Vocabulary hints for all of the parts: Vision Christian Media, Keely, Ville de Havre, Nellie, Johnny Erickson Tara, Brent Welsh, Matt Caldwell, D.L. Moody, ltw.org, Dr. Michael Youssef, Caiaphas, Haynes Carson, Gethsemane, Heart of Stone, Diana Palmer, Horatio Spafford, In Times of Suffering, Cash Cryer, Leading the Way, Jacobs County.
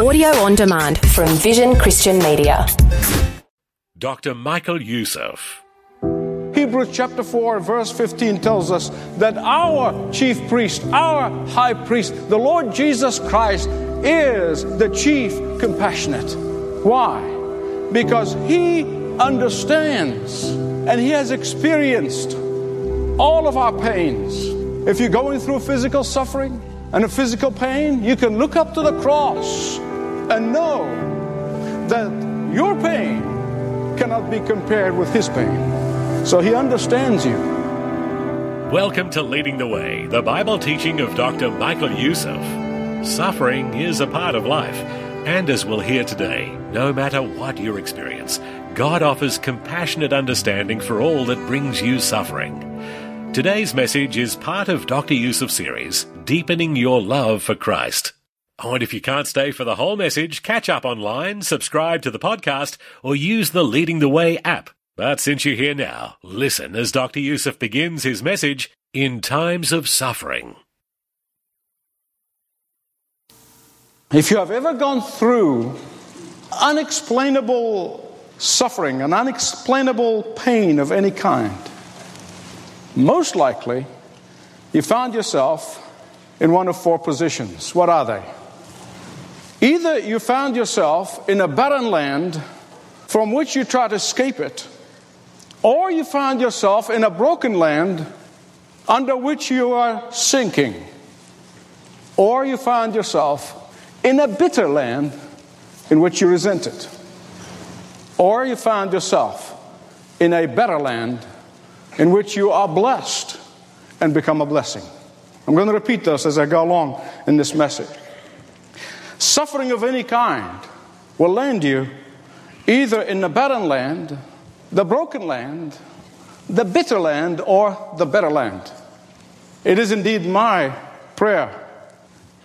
Audio on demand from Vision Christian Media. Dr. Michael Youssef. Hebrews chapter 4, verse 15 tells us that our chief priest, our high priest, the Lord Jesus Christ, is the chief compassionate. Why? Because he understands and he has experienced all of our pains. If you're going through physical suffering and a physical pain, you can look up to the cross and know that your pain cannot be compared with his pain. So he understands you. Welcome to Leading the Way, the Bible teaching of Dr. Michael Youssef. Suffering is a part of life, and as we'll hear today, no matter what your experience, God offers compassionate understanding for all that brings you suffering. Today's message is part of Dr. Youssef's series, Deepening Your Love for Christ. Oh, and if you can't stay for the whole message, catch up online, subscribe to the podcast, or use the Leading the Way app. But since you're here now, listen as Dr. Youssef begins his message, In Times of Suffering. If you have ever gone through unexplainable suffering, an unexplainable pain of any kind, most likely, you found yourself in one of four positions. What are they? Either you found yourself in a barren land from which you try to escape it, or you found yourself in a broken land under which you are sinking, or you found yourself in a bitter land in which you resent it, or you found yourself in a better land in which you are blessed and become a blessing. I'm going to repeat those as I go along in this message. Suffering of any kind will land you either in the barren land, the broken land, the bitter land, or the better land. It is indeed my prayer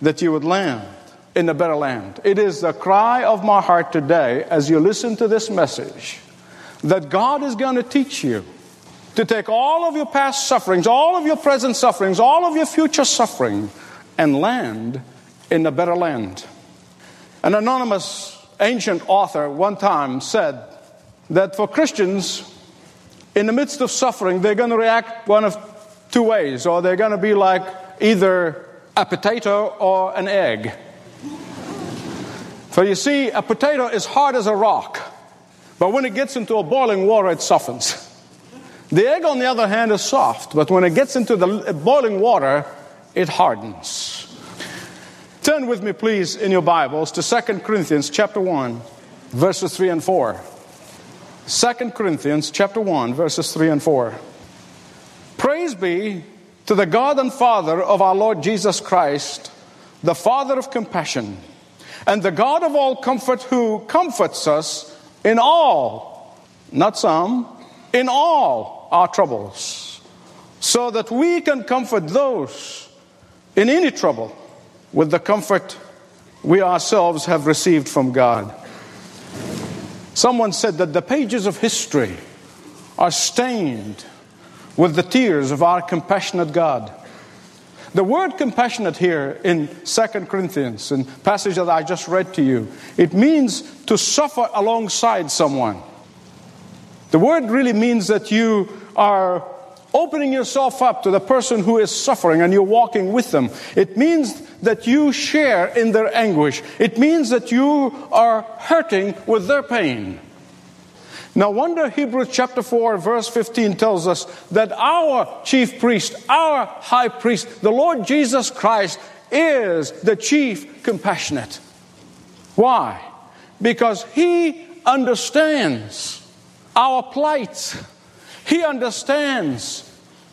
that you would land in the better land. It is the cry of my heart today as you listen to this message that God is going to teach you to take all of your past sufferings, all of your present sufferings, all of your future suffering, and land in a better land. An anonymous ancient author one time said that for Christians, in the midst of suffering, they're going to react one of two ways, or they're going to be like either a potato or an egg. For you see, a potato is hard as a rock, but when it gets into a boiling water, it softens. The egg, on the other hand, is soft, but when it gets into the boiling water, it hardens. Turn with me, please, in your Bibles to 2 Corinthians chapter 1, verses 3 and 4. 2 Corinthians chapter 1, verses 3 and 4. Praise be to the God and Father of our Lord Jesus Christ, the Father of compassion, and the God of all comfort, who comforts us in all, not some, in all our troubles, so that we can comfort those in any trouble with the comfort we ourselves have received from God. Someone said that the pages of history are stained with the tears of our compassionate God. The word compassionate here in 2 Corinthians, in the passage that I just read to you, it means to suffer alongside someone. The word really means that you are opening yourself up to the person who is suffering and you're walking with them. It means that you share in their anguish. It means that you are hurting with their pain. No wonder Hebrews chapter 4, verse 15 tells us that our chief priest, our high priest, the Lord Jesus Christ, is the chief compassionate. Why? Because he understands our plight. He understands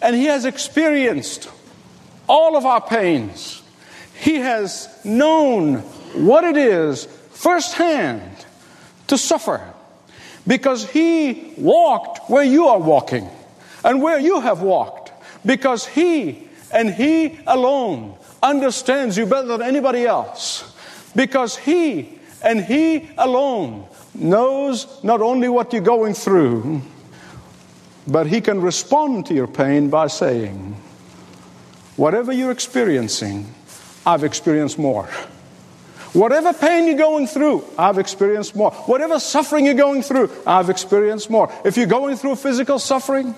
and he has experienced all of our pains. He has known what it is firsthand to suffer because he walked where you are walking and where you have walked, because he and he alone understands you better than anybody else, because he and he alone knows not only what you're going through, but he can respond to your pain by saying, whatever you're experiencing, I've experienced more. Whatever pain you're going through, I've experienced more. Whatever suffering you're going through, I've experienced more. If you're going through physical suffering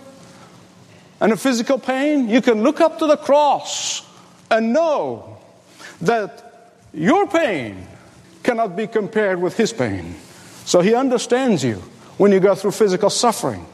and a physical pain, you can look up to the cross and know that your pain cannot be compared with his pain. So he understands you when you go through physical suffering.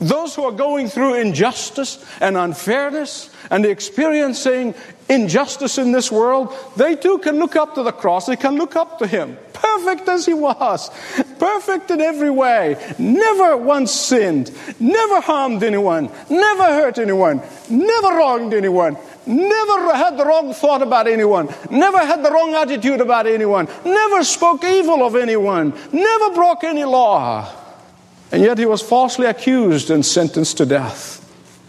Those who are going through injustice and unfairness and experiencing injustice in this world, they too can look up to the cross. They can look up to him, perfect as he was, perfect in every way, never once sinned, never harmed anyone, never hurt anyone, never wronged anyone, never had the wrong thought about anyone, never had the wrong attitude about anyone, never spoke evil of anyone, never broke any law. And yet he was falsely accused and sentenced to death.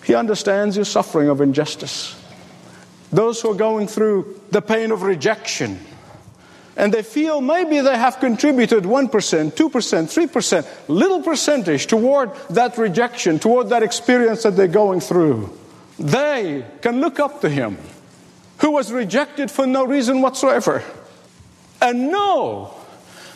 He understands your suffering of injustice. Those who are going through the pain of rejection, and they feel maybe they have contributed 1%, 2%, 3%, little percentage toward that rejection, toward that experience that they're going through, they can look up to him who was rejected for no reason whatsoever and know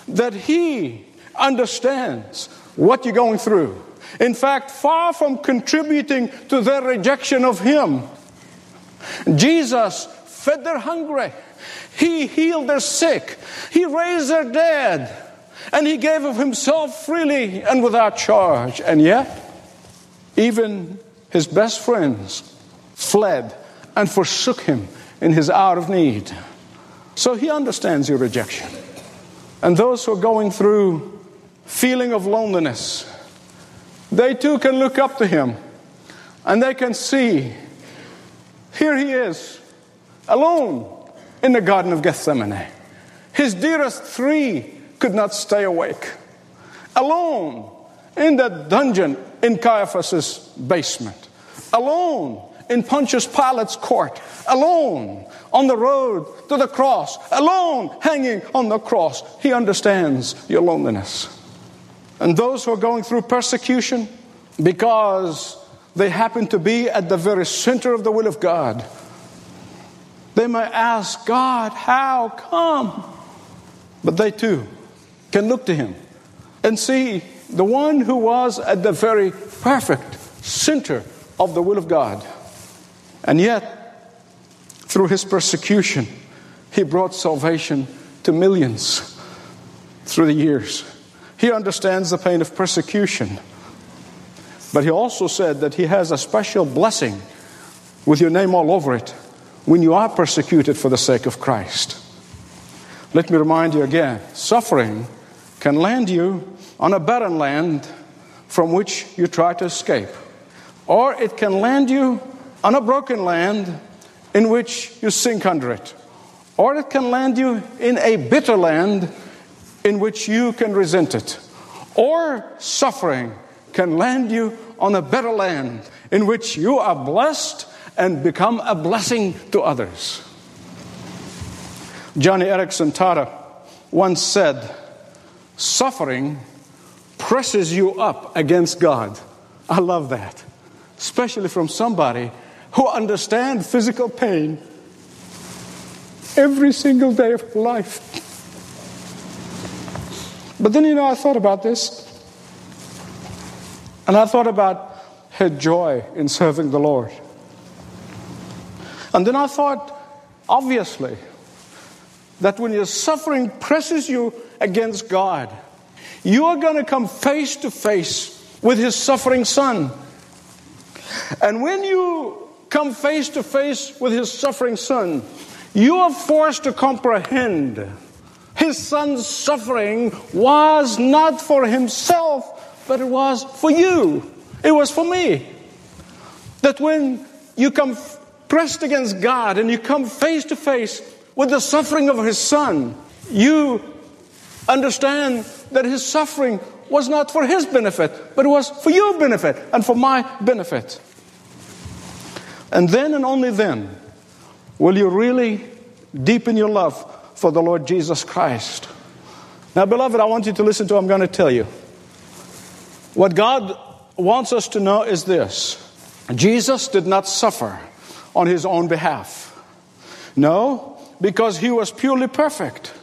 that he understands what you're going through. In fact, far from contributing to their rejection of him, Jesus fed their hungry. He healed their sick. He raised their dead. And he gave of himself freely and without charge. And yet, even his best friends fled and forsook him in his hour of need. So he understands your rejection. And those who are going through feeling of loneliness, they too can look up to him and they can see, here he is, alone in the Garden of Gethsemane. His dearest three could not stay awake. Alone in that dungeon in Caiaphas' basement. Alone in Pontius Pilate's court. Alone on the road to the cross. Alone hanging on the cross. He understands your loneliness. And those who are going through persecution, because they happen to be at the very center of the will of God, they may ask, God, how come? But they too can look to him and see the one who was at the very perfect center of the will of God. And yet, through his persecution, he brought salvation to millions through the years. He understands the pain of persecution. But he also said that he has a special blessing with your name all over it when you are persecuted for the sake of Christ. Let me remind you again, suffering can land you on a barren land from which you try to escape. Or it can land you on a broken land in which you sink under it. Or it can land you in a bitter land in which you can resent it. Or suffering can land you on a better land in which you are blessed and become a blessing to others. Johnny Erickson Tara once said, suffering presses you up against God. I love that. Especially from somebody who understands physical pain every single day of life. But then, I thought about this. And I thought about her joy in serving the Lord. And then I thought, obviously, that when your suffering presses you against God, you are going to come face to face with his suffering son. And when you come face to face with his suffering son, you are forced to comprehend his son's suffering was not for himself, but it was for you. It was for me. That when you come pressed against God and you come face to face with the suffering of his son, you understand that his suffering was not for his benefit, but it was for your benefit and for my benefit. And then and only then will you really deepen your love for the Lord Jesus Christ. Now, beloved, I want you to listen to what I'm going to tell you. What God wants us to know is this. Jesus did not suffer on his own behalf. No, because he was purely perfect.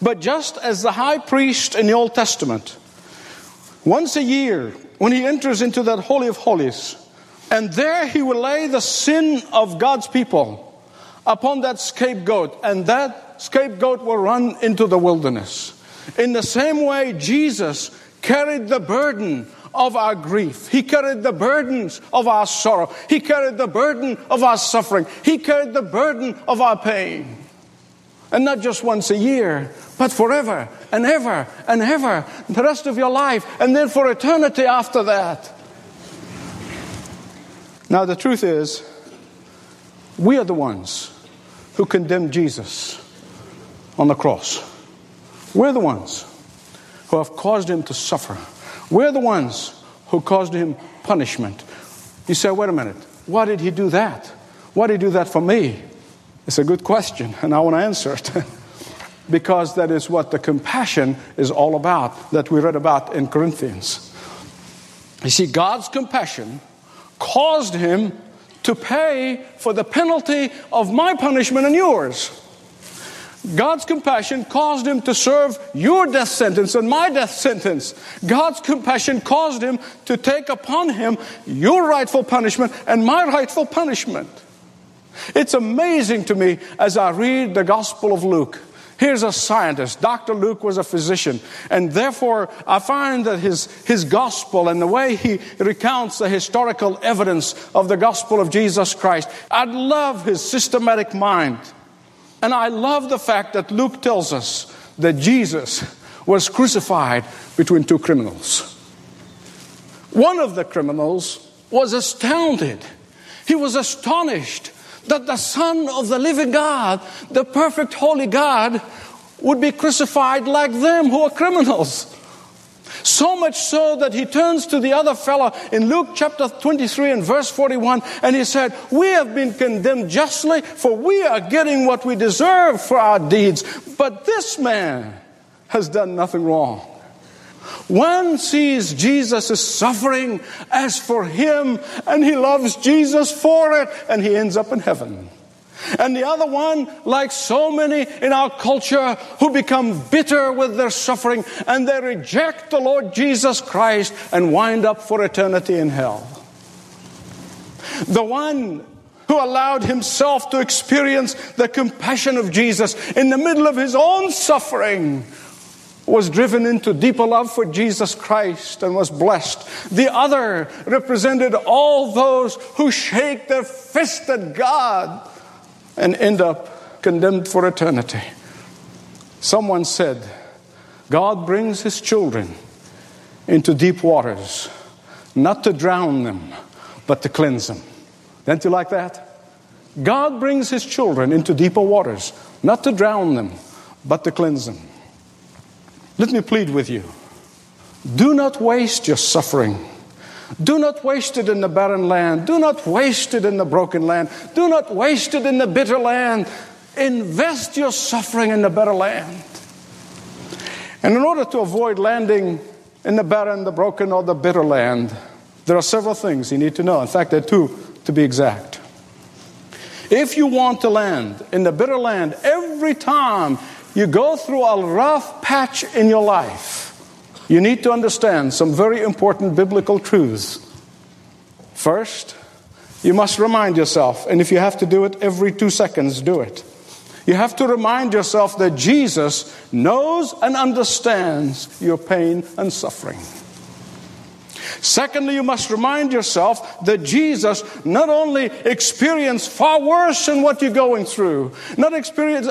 But just as the high priest in the Old Testament, once a year, when he enters into that Holy of Holies, and there he will lay the sin of God's people upon that scapegoat, and that scapegoat will run into the wilderness. In the same way, Jesus carried the burden of our grief. He carried the burdens of our sorrow. He carried the burden of our suffering. He carried the burden of our pain. And not just once a year, but forever and ever and ever, the rest of your life, and then for eternity after that. Now the truth is, we are the ones who condemned Jesus on the cross. We're the ones who have caused him to suffer. We're the ones who caused him punishment. You say, wait a minute, why did he do that? Why did he do that for me? It's a good question, and I want to answer it. Because that is what the compassion is all about, that we read about in Corinthians. You see, God's compassion caused him to pay for the penalty of my punishment and yours. God's compassion caused him to serve your death sentence and my death sentence. God's compassion caused him to take upon him your rightful punishment and my rightful punishment. It's amazing to me as I read the Gospel of Luke. Here's a scientist. Dr. Luke was a physician. And therefore, I find that his gospel and the way he recounts the historical evidence of the gospel of Jesus Christ, I love his systematic mind. And I love the fact that Luke tells us that Jesus was crucified between two criminals. One of the criminals was astounded. He was astonished that the Son of the living God, the perfect holy God, would be crucified like them who are criminals. So much so that he turns to the other fellow in Luke chapter 23 and verse 41, and he said, "We have been condemned justly, for we are getting what we deserve for our deeds. But this man has done nothing wrong." One sees Jesus' suffering as for him, and he loves Jesus for it, and he ends up in heaven. And the other one, like so many in our culture who become bitter with their suffering, and they reject the Lord Jesus Christ and wind up for eternity in hell. The one who allowed himself to experience the compassion of Jesus in the middle of his own suffering was driven into deeper love for Jesus Christ and was blessed. The other represented all those who shake their fist at God and end up condemned for eternity. Someone said, God brings his children into deep waters, not to drown them, but to cleanse them. Don't you like that? God brings his children into deeper waters, not to drown them, but to cleanse them. Let me plead with you. Do not waste your suffering. Do not waste it in the barren land. Do not waste it in the broken land. Do not waste it in the bitter land. Invest your suffering in the better land. And in order to avoid landing in the barren, the broken, or the bitter land, there are several things you need to know. In fact, there are two to be exact. If you want to land in the bitter land every time you go through a rough patch in your life, you need to understand some very important biblical truths. First, you must remind yourself, and if you have to do it every 2 seconds, do it. You have to remind yourself that Jesus knows and understands your pain and suffering. Secondly, you must remind yourself that Jesus not only experienced far worse than what you're going through, not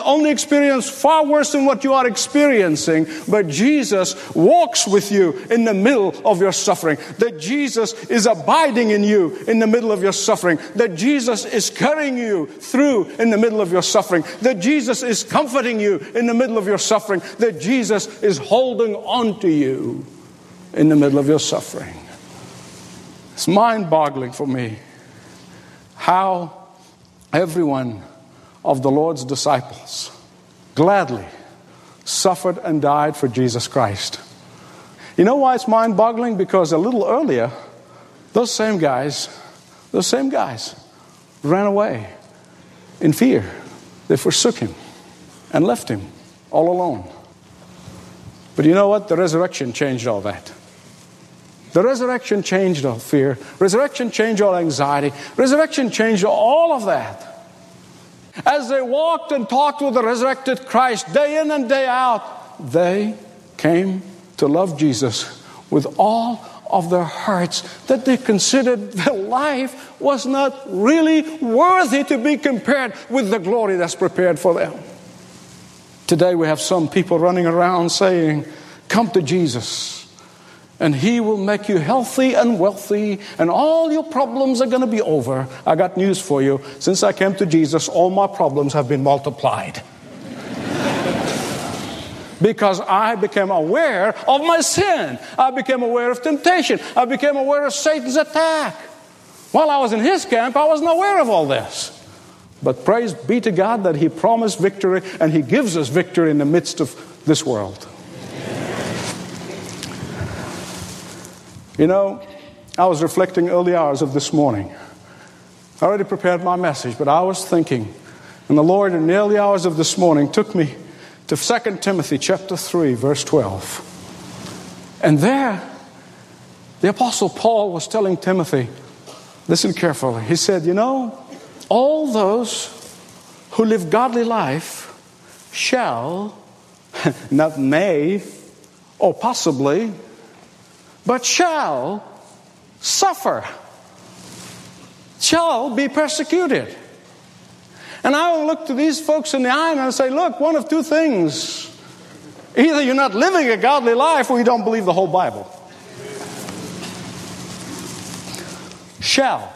only experienced far worse than what you are experiencing, but Jesus walks with you in the middle of your suffering, that Jesus is abiding in you in the middle of your suffering, that Jesus is carrying you through in the middle of your suffering, that Jesus is comforting you in the middle of your suffering, that Jesus is holding on to you in the middle of your suffering. It's mind-boggling for me how every one of the Lord's disciples gladly suffered and died for Jesus Christ. You know why it's mind-boggling? Because a little earlier, those same guys ran away in fear. They forsook him and left him all alone. But you know what? The resurrection changed all that. The resurrection changed all fear. Resurrection changed all anxiety. Resurrection changed all of that. As they walked and talked with the resurrected Christ day in and day out, they came to love Jesus with all of their hearts, that they considered their life was not really worthy to be compared with the glory that's prepared for them. Today we have some people running around saying, come to Jesus and he will make you healthy and wealthy and all your problems are going to be over. I got news for you. Since I came to Jesus, all my problems have been multiplied. Because I became aware of my sin. I became aware of temptation. I became aware of Satan's attack. While I was in his camp, I wasn't aware of all this. But praise be to God that he promised victory, and he gives us victory in the midst of this world. You know, I was reflecting early hours of this morning. I already prepared my message, but I was thinking. And the Lord in the early hours of this morning took me to 2 Timothy chapter 3, verse 12. And there, the Apostle Paul was telling Timothy, listen carefully. He said, you know, all those who live godly life shall, not may or possibly, but shall suffer, shall be persecuted. And I will look to these folks in the eye and I'll say, look, one of two things. Either you're not living a godly life or you don't believe the whole Bible. Shall.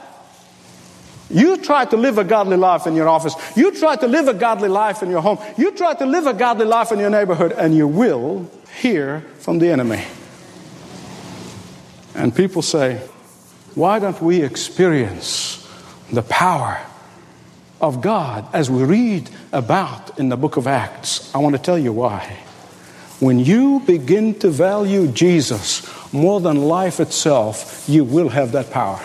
You try to live a godly life in your office. You try to live a godly life in your home. You try to live a godly life in your neighborhood, and you will hear from the enemy. And people say, why don't we experience the power of God as we read about in the book of Acts? I want to tell you why. When you begin to value Jesus more than life itself, you will have that power.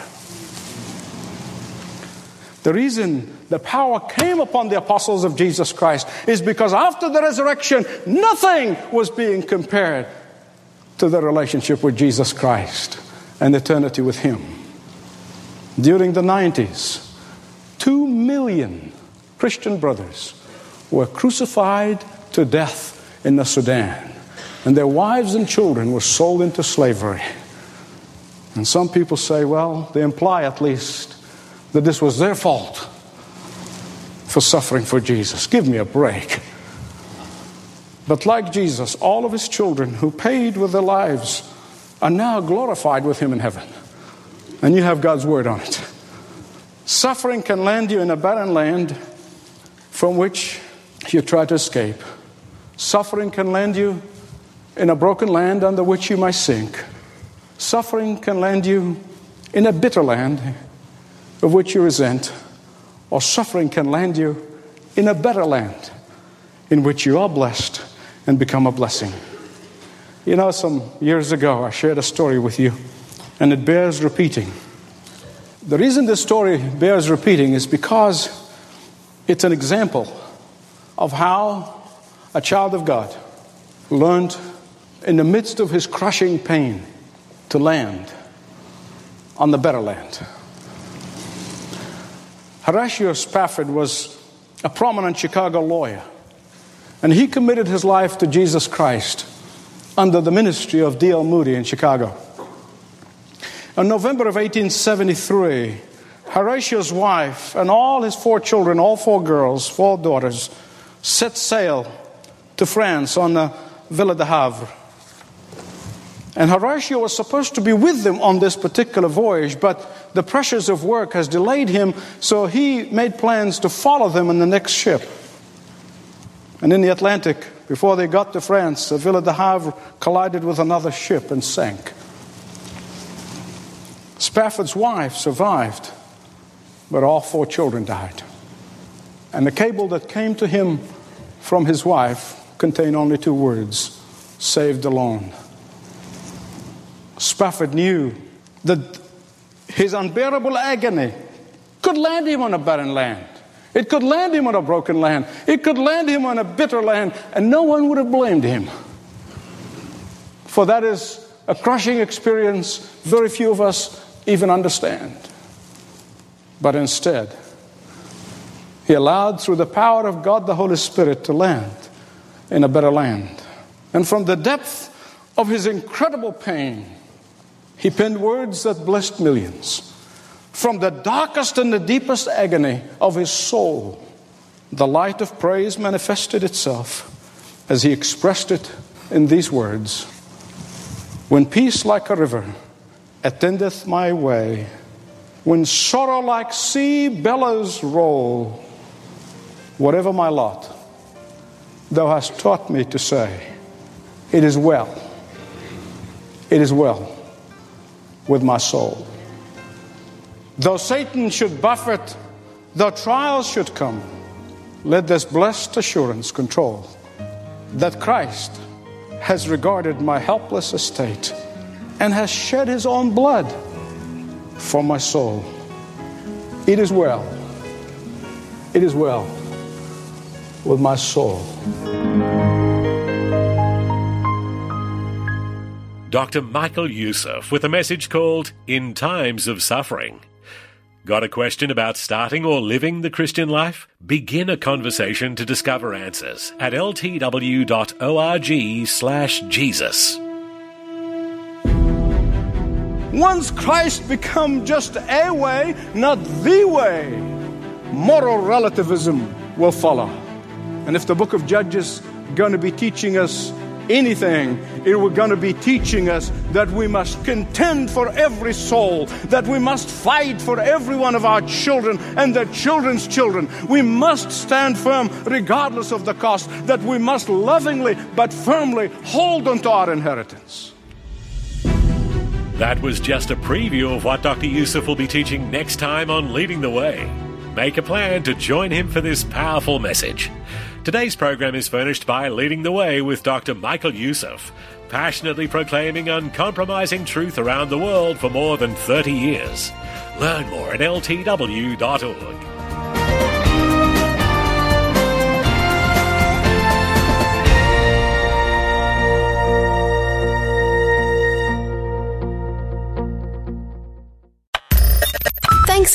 The reason the power came upon the apostles of Jesus Christ is because after the resurrection, nothing was being compared to their relationship with Jesus Christ and eternity with him. During the 90s, 2 million Christian brothers were crucified to death in the Sudan, and their wives and children were sold into slavery. And some people say, well, they imply at least that this was their fault for suffering for Jesus. Give me a break. But like Jesus, all of his children who paid with their lives are now glorified with him in heaven. And you have God's word on it. Suffering can land you in a barren land from which you try to escape. Suffering can land you in a broken land under which you might sink. Suffering can land you in a bitter land of which you resent. Or suffering can land you in a better land in which you are blessed and become a blessing. You know, some years ago, I shared a story with you, and it bears repeating. The reason this story bears repeating is because it's an example of how a child of God learned in the midst of his crushing pain to land on the better land. Horatio Spafford was a prominent Chicago lawyer, and he committed his life to Jesus Christ under the ministry of D.L. Moody in Chicago. In November of 1873, Horatio's wife and all his 4 children, all 4 girls, 4 daughters, set sail to France on the Ville de Havre. And Horatio was supposed to be with them on this particular voyage, but the pressures of work has delayed him, so he made plans to follow them in the next ship. And in the Atlantic, before they got to France, the Ville de Havre collided with another ship and sank. Spafford's wife survived, but all 4 children died. And the cable that came to him from his wife contained only 2 words, saved alone. Spafford knew that his unbearable agony could land him on a barren land. It could land him on a broken land. It could land him on a bitter land, and no one would have blamed him. for that is a crushing experience very few of us even understand. But instead, he allowed through the power of God, the Holy Spirit, to land in a better land. And from the depth of his incredible pain, he penned words that blessed millions. From the darkest and the deepest agony of his soul, the light of praise manifested itself as he expressed it in these words: "When peace like a river attendeth my way, when sorrow like sea billows roll, whatever my lot, thou hast taught me to say, it is well. It is well with my soul." Though Satan should buffet, though trials should come, let this blessed assurance control that Christ has regarded my helpless estate and has shed his own blood for my soul. It is well. It is well with my soul. Dr. Michael Youssef with a message called In Times of Suffering. Got a question about starting or living the Christian life? Begin a conversation to discover answers at ltw.org/Jesus. Once Christ become just a way, not the way, moral relativism will follow. And if the book of Judges going to be teaching us anything, it was going to be teaching us that we must contend for every soul, that we must fight for every one of our children and their children's children. We must stand firm regardless of the cost, that we must lovingly but firmly hold on to our inheritance. That was just a preview of what Dr. Youssef will be teaching next time on Leading the Way. Make a plan to join him for this powerful message. Today's program is furnished by Leading the Way with Dr. Michael Youssef, passionately proclaiming uncompromising truth around the world for more than 30 years. Learn more at ltw.org. Thanks